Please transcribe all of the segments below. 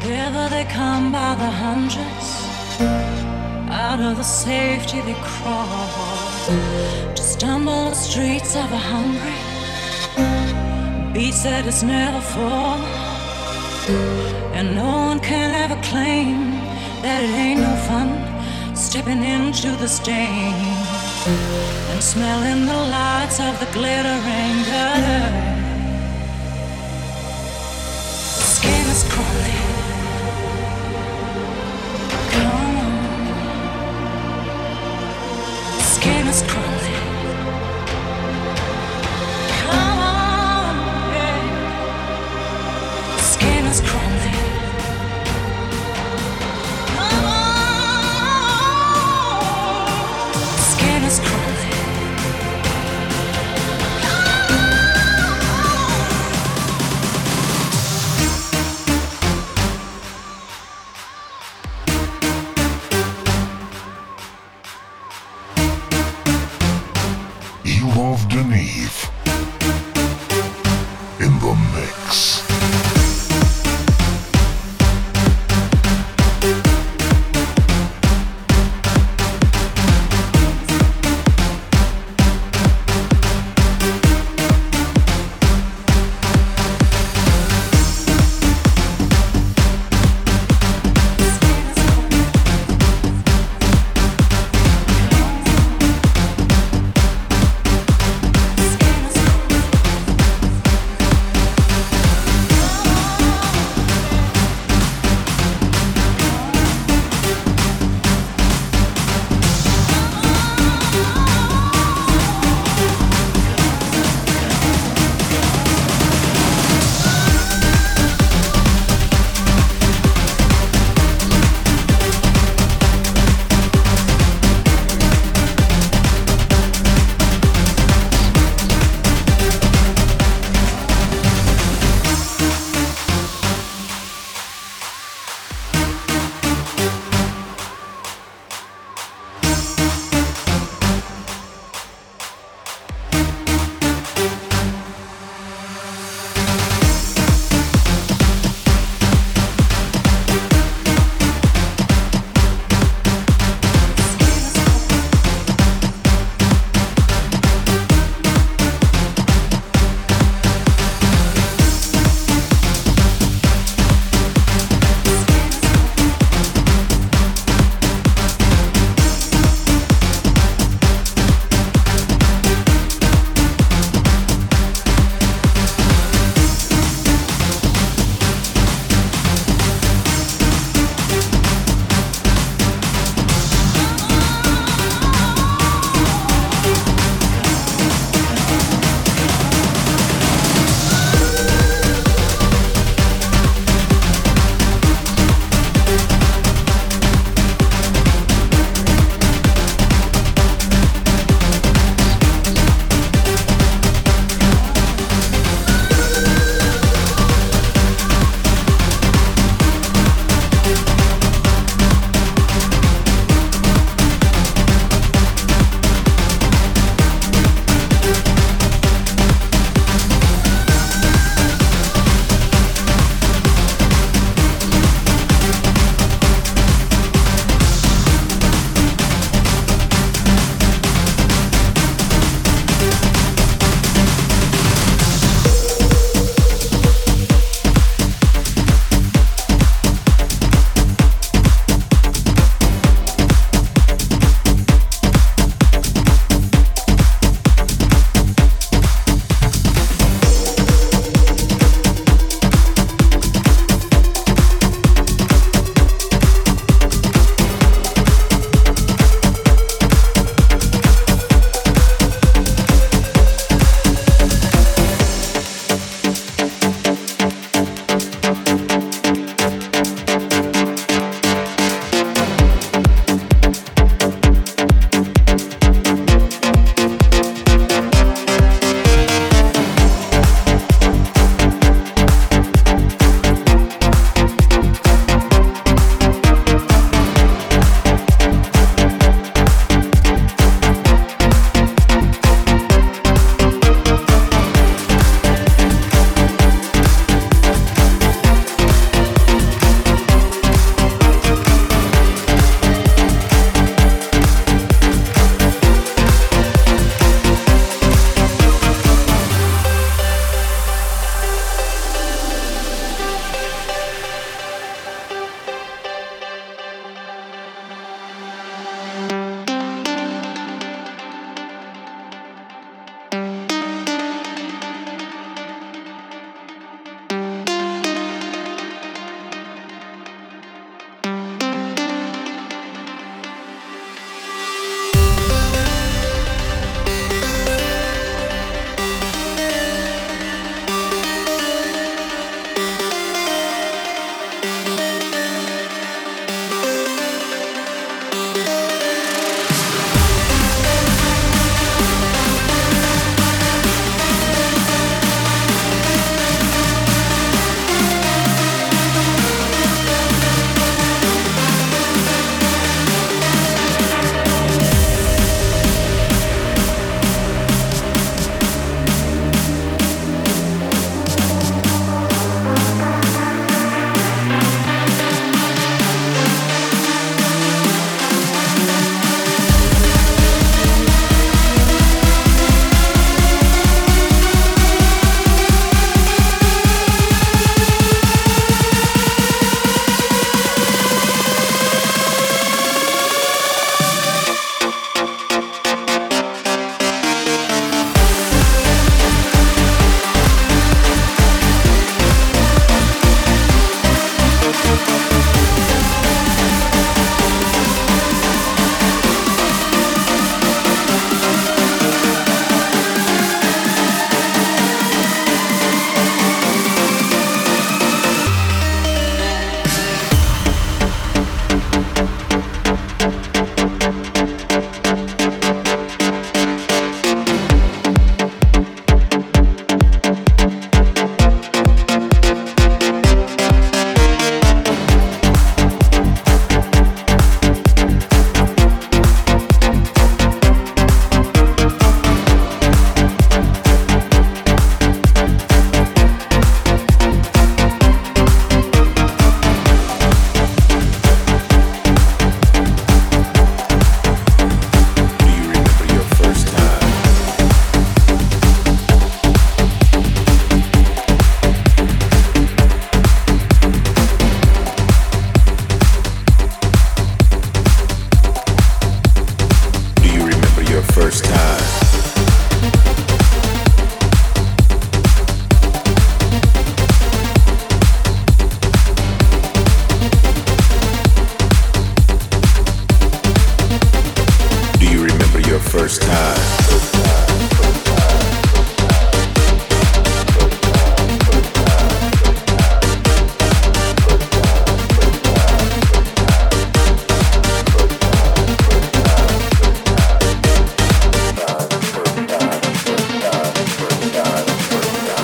Hither they come by the hundreds, out of the safety they crawl, to stumble the streets of a hungry beat that is never full. And no one can ever claim that it ain't no fun stepping into the stain and smelling the lights of the glittering gutter. Skin is crawling. Come on. Skin is crawling. Come on, yeah. Skin is crawling. Come on. Skin is crawling.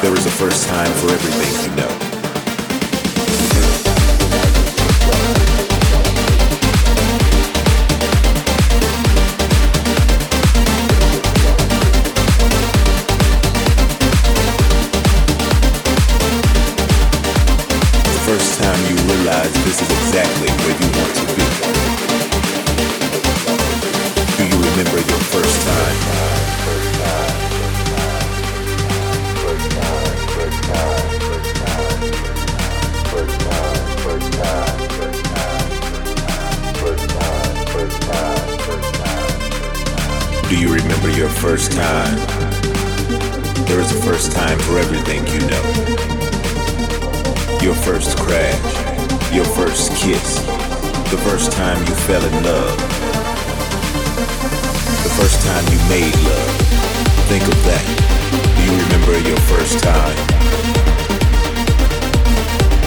there is a first time for everything you know. This is exactly where you want to be. Do you remember your first time? Do you remember your first time? There is a first time for everything you know. Your first crash. Your first kiss, the first time you fell in love, the first time you made love. Think of that. Do you remember your first time?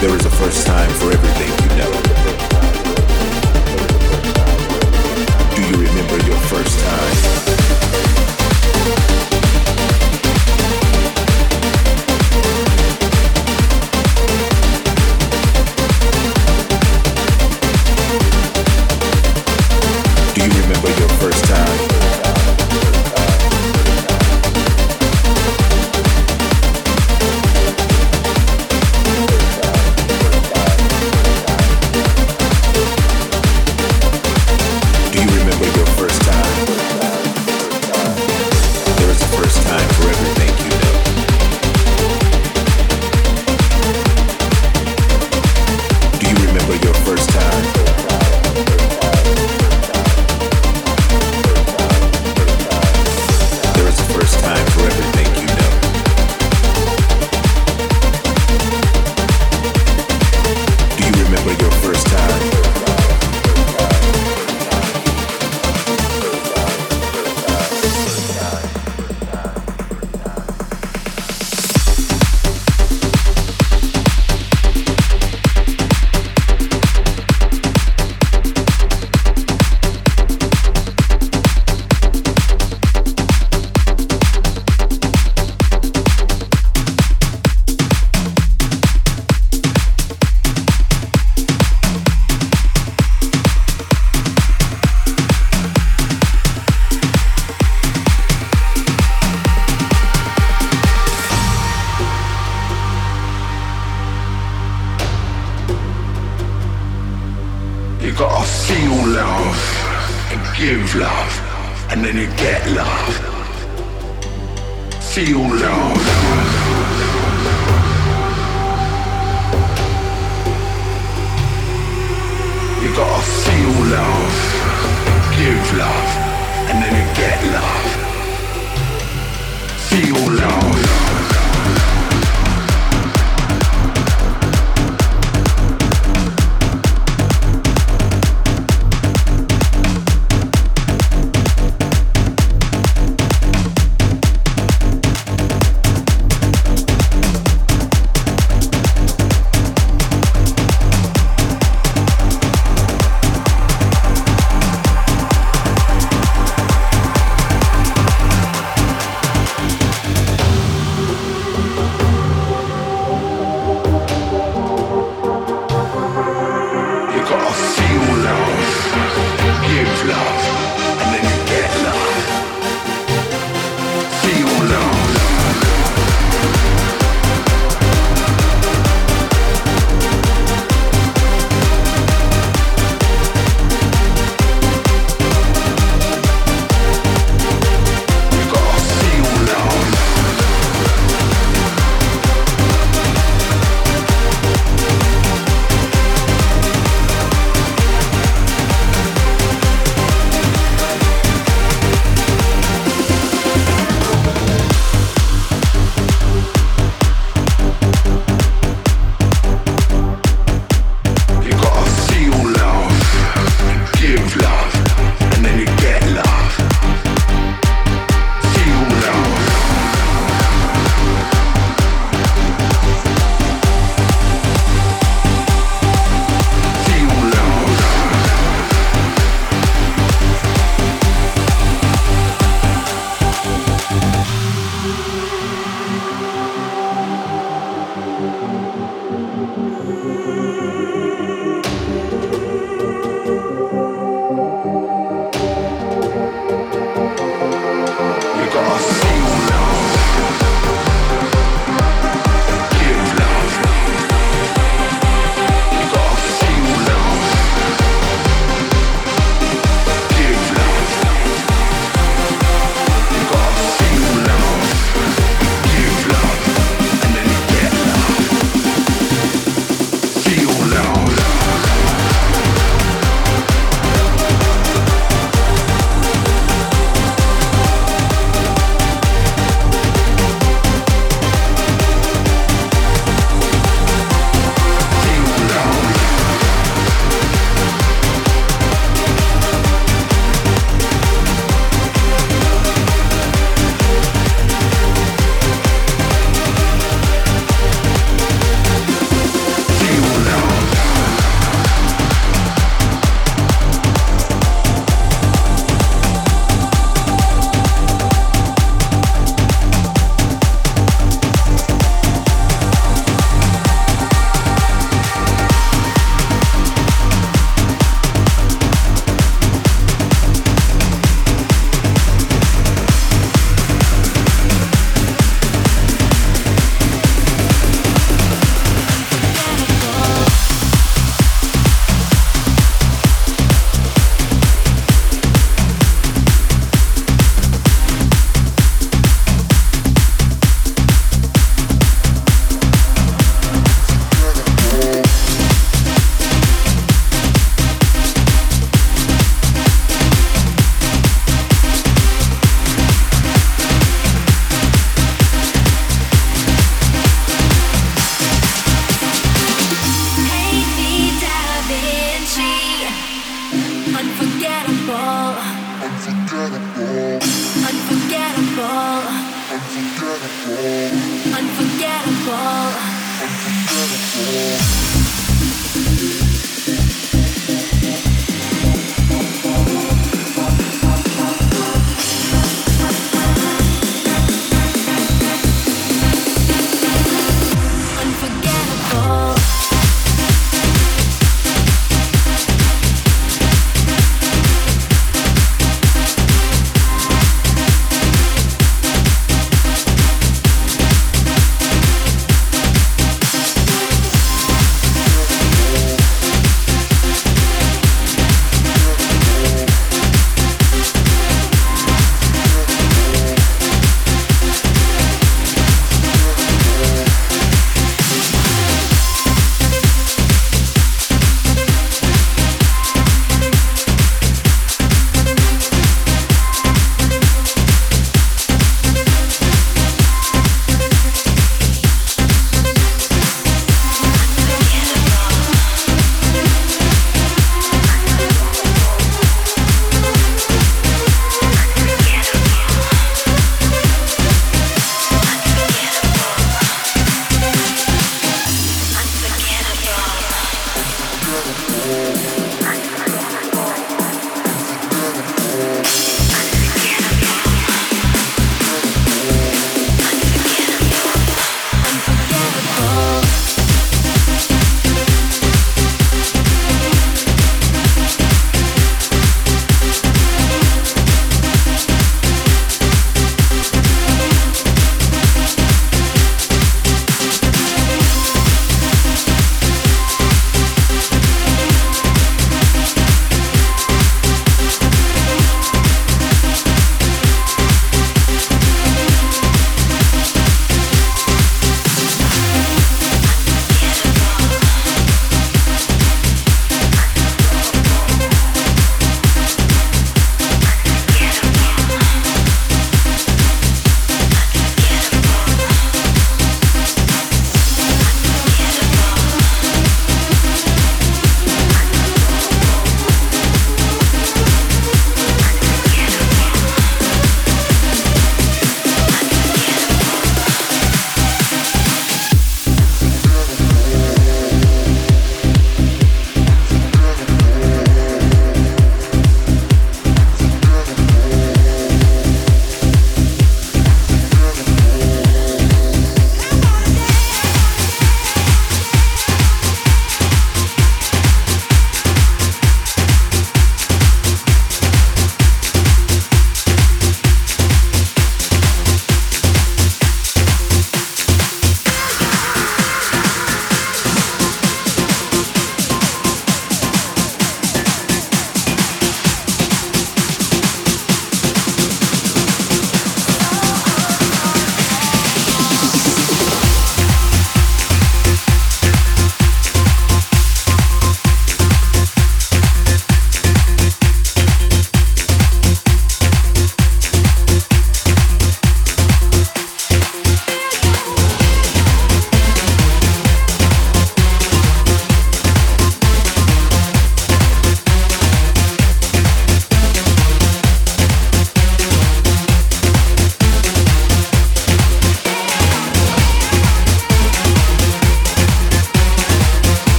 There is a first time for everything you know. Do you remember your first time?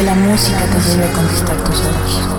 que la música te lleve a conquistar tus oídos.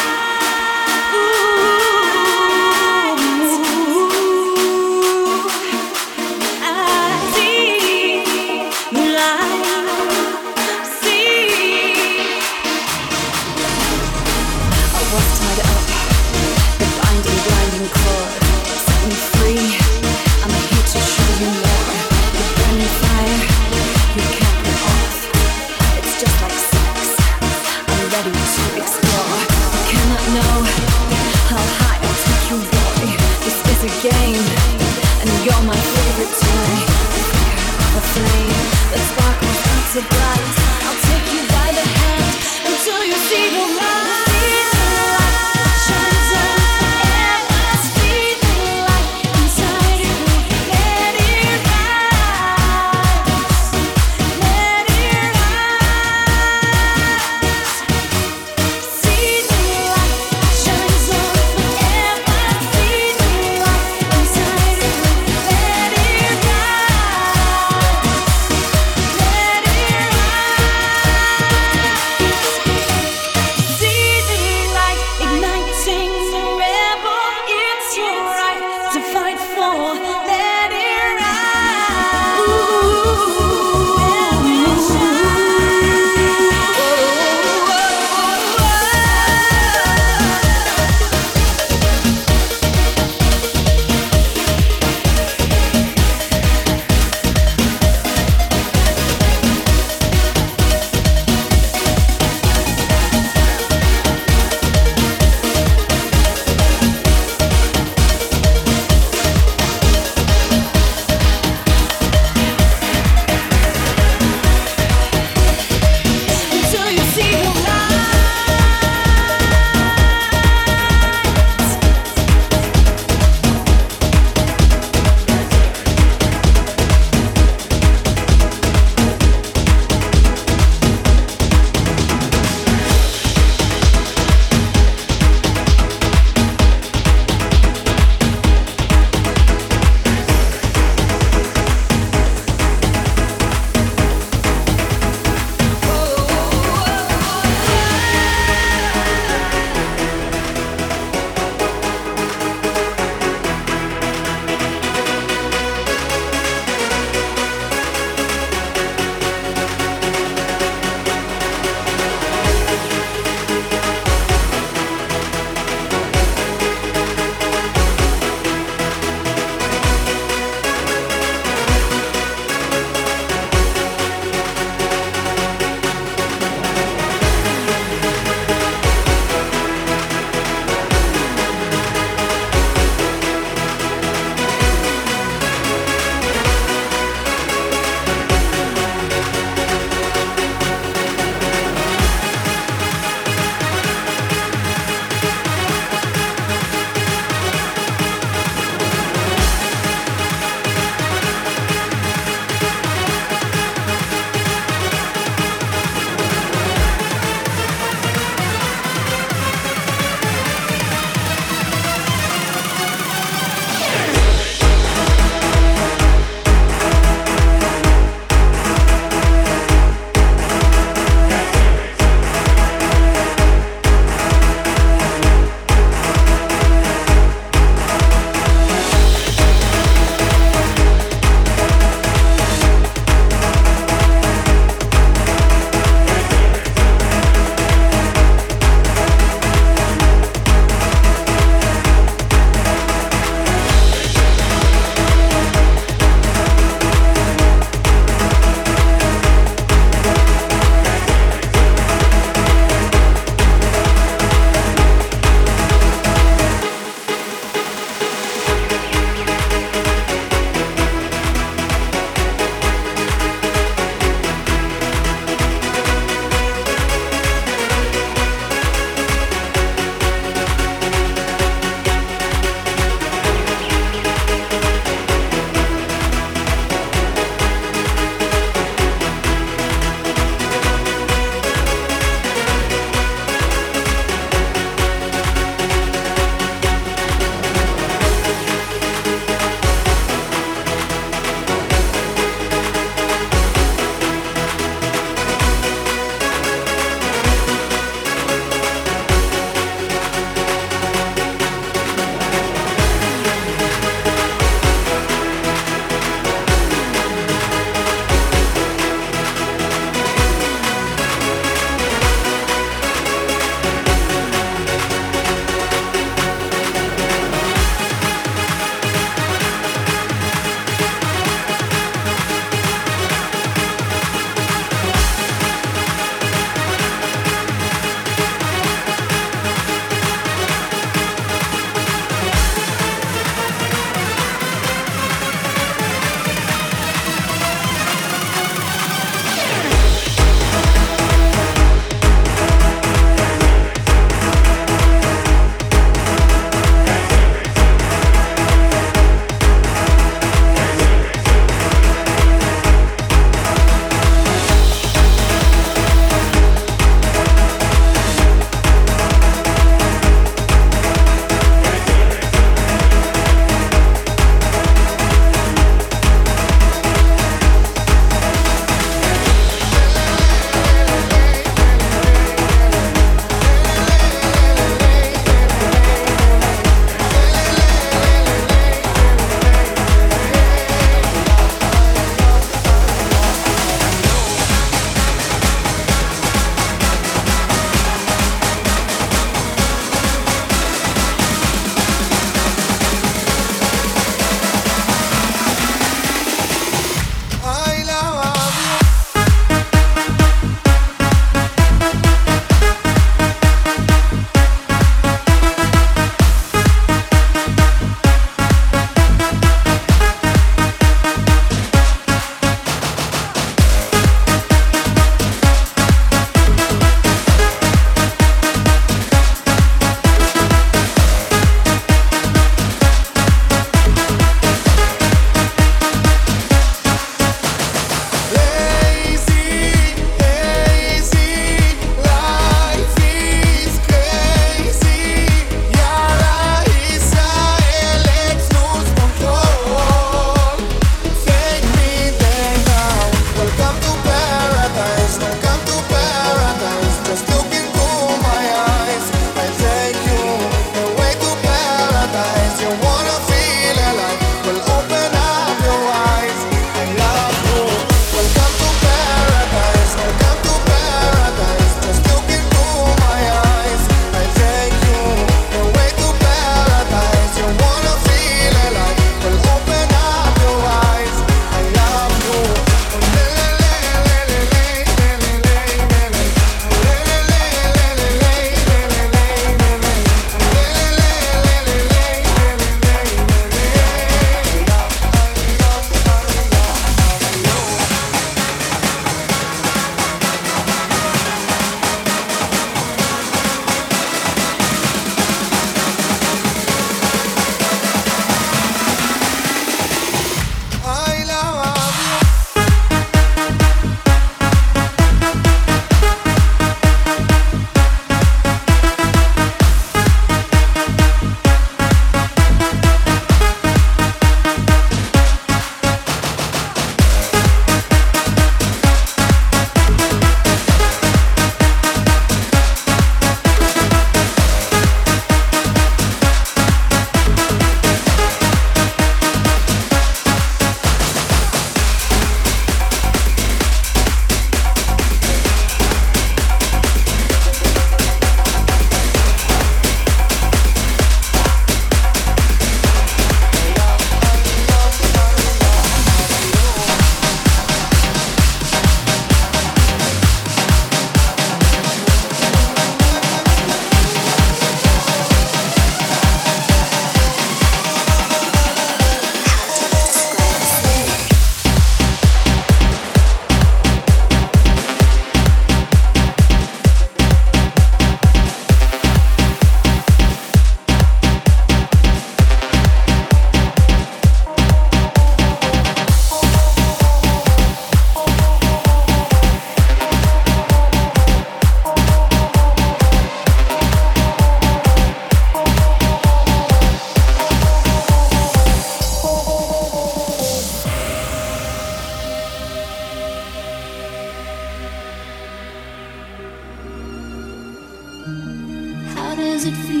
it feel?